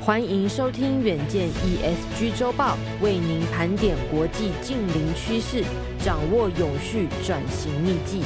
欢迎收听远见 ESG 周报，为您盘点国际近邻趋势，掌握永续转型秘技。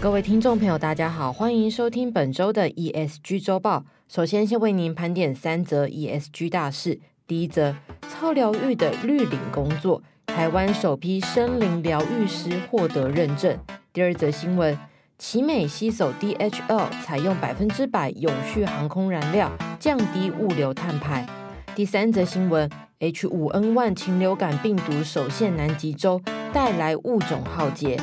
各位听众朋友大家好，欢迎收听本周的 ESG 周报。首先先为您盘点3则 ESG 大事。第一则，超疗愈的绿林工作，台湾首批森林疗愈师获得认证。第二则新闻，奇美携手 DHL 采用100%永续航空燃料，降低物流碳排。第三则新闻， H5N1 禽流感病毒首现南极洲，带来物种浩劫。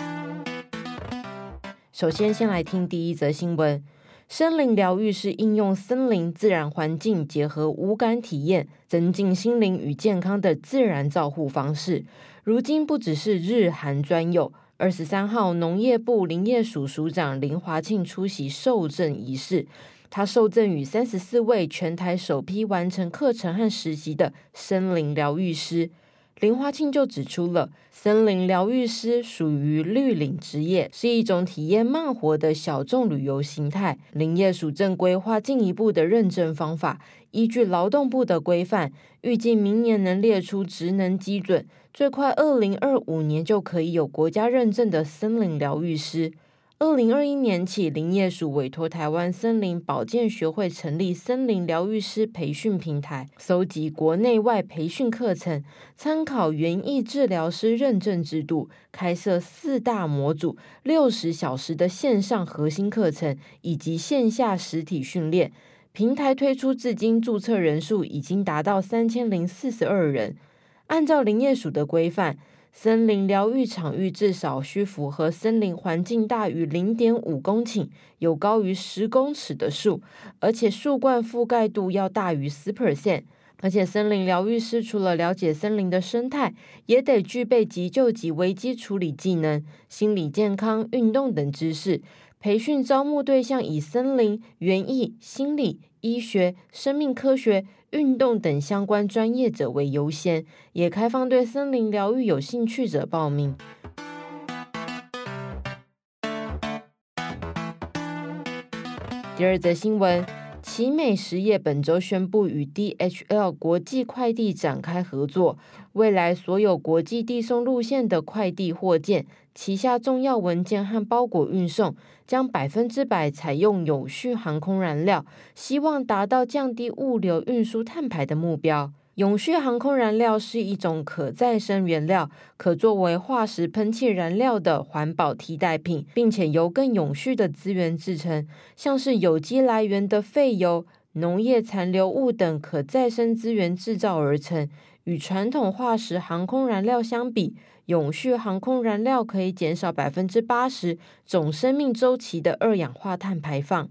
首先先来听第一则新闻，森林疗愈是应用森林自然环境结合无感体验，增进心灵与健康的自然照护方式，如今不只是日韩专有。23号，农业部林业署署长林华庆出席授证仪式，他授证予34位全台首批完成课程和实习的森林疗愈师。林华庆就指出了，森林疗愈师属于绿领职业，是一种体验慢活的小众旅游形态。林业署正规划进一步的认证方法，依据劳动部的规范，预计明年能列出职能基准，最快2025年就可以有国家认证的森林疗愈师。2021年起，林业署委托台湾森林保健学会成立森林疗愈师培训平台，搜集国内外培训课程，参考园艺治疗师认证制度，开设4大模组、60小时的线上核心课程以及线下实体训练。平台推出至今，注册人数已经达到3042人。按照林业署的规范，森林疗愈场域至少需符合森林环境大于0.5公顷、有高于10公尺的树，而且树冠覆盖度要大于4%。而且森林疗愈师除了了解森林的生态，也得具备急救及危机处理技能、心理健康、运动等知识。培训招募对象以森林、园艺、心理、医学、生命科学、运动等相关专业者为优先，也开放对森林疗愈有兴趣者报名。第二则新闻，奇美实业本周宣布与 DHL 国际快递展开合作，未来所有国际递送路线的快递货件、旗下重要文件和包裹运送将100%采用永续航空燃料，希望达到降低物流运输碳排的目标。永续航空燃料是一种可再生原料，可作为化石喷气燃料的环保替代品，并且由更永续的资源制成，像是有机来源的废油、农业残留物等可再生资源制造而成。与传统化石航空燃料相比，永续航空燃料可以减少80%总生命周期的二氧化碳排放。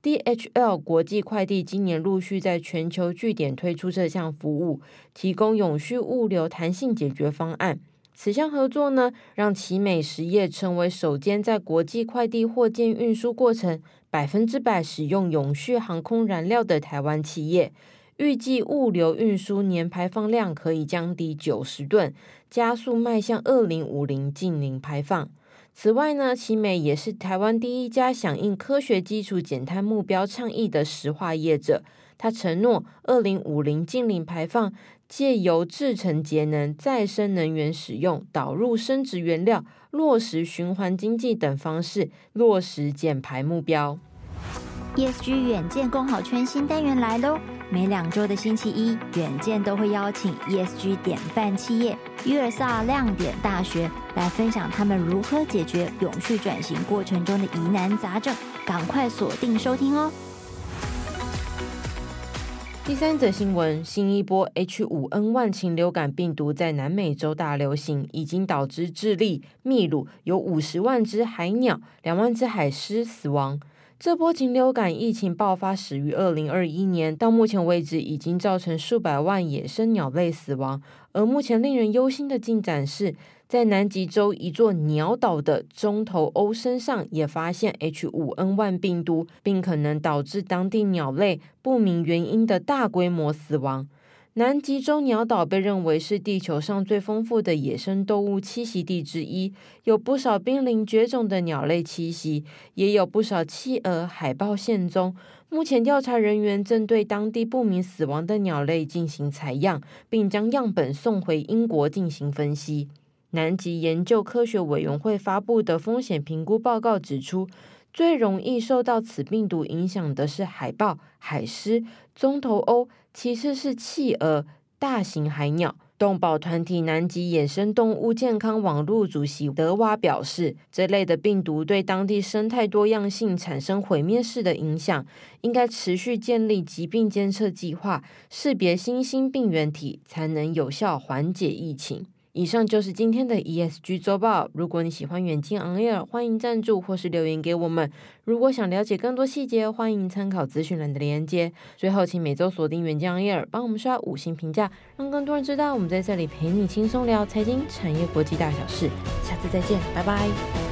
DHL 国际快递今年陆续在全球据点推出这项服务，提供永续物流弹性解决方案。此项合作呢，让奇美实业成为首间在国际快递货件运输过程100%使用永续航空燃料的台湾企业。预计物流运输年排放量可以降低90吨，加速迈向2050净零排放。此外呢，奇美也是台湾第一家响应科学基础减碳目标倡议的石化业者，他承诺2050净零排放借由制成节能、再生能源使用、导入生质原料、落实循环经济等方式，落实减排目标。ESG 远见共好圈新单元来喽！每2周的星期一，远见都会邀请 ESG 典范企业USR 亮点大学来分享他们如何解决永续转型过程中的疑难杂症，赶快锁定收听哦！第3则新闻，新一波 H5N1 禽流感病毒在南美洲大流行，已经导致智利、秘鲁有50万只海鸟、2万只海狮死亡。这波禽流感疫情爆发始于2021年，到目前为止已经造成数百万野生鸟类死亡。而目前令人忧心的进展是，在南极洲一座鸟岛的中头鸥身上也发现 H5N1 病毒，并可能导致当地鸟类不明原因的大规模死亡。南极洲鸟岛被认为是地球上最丰富的野生动物栖息地之一，有不少濒临绝种的鸟类栖息，也有不少企鹅、海豹现踪。目前调查人员正对当地不明死亡的鸟类进行采样，并将样本送回英国进行分析。南极研究科学委员会发布的风险评估报告指出，最容易受到此病毒影响的是海豹、海狮、棕头鸥，其次是企鹅、大型海鸟。动保团体南极野生动物健康网络主席德瓦表示，这类的病毒对当地生态多样性产生毁灭式的影响，应该持续建立疾病监测计划，识别新兴病原体，才能有效缓解疫情。以上就是今天的 ESG 周报。如果你喜欢远近 On Air， 欢迎赞助或是留言给我们。如果想了解更多细节，欢迎参考资讯栏的连结。最后，请每周锁定远近 On Air， 帮我们刷5星评价，让更多人知道我们在这里陪你轻松聊财经、产业、国际大小事。下次再见，拜拜。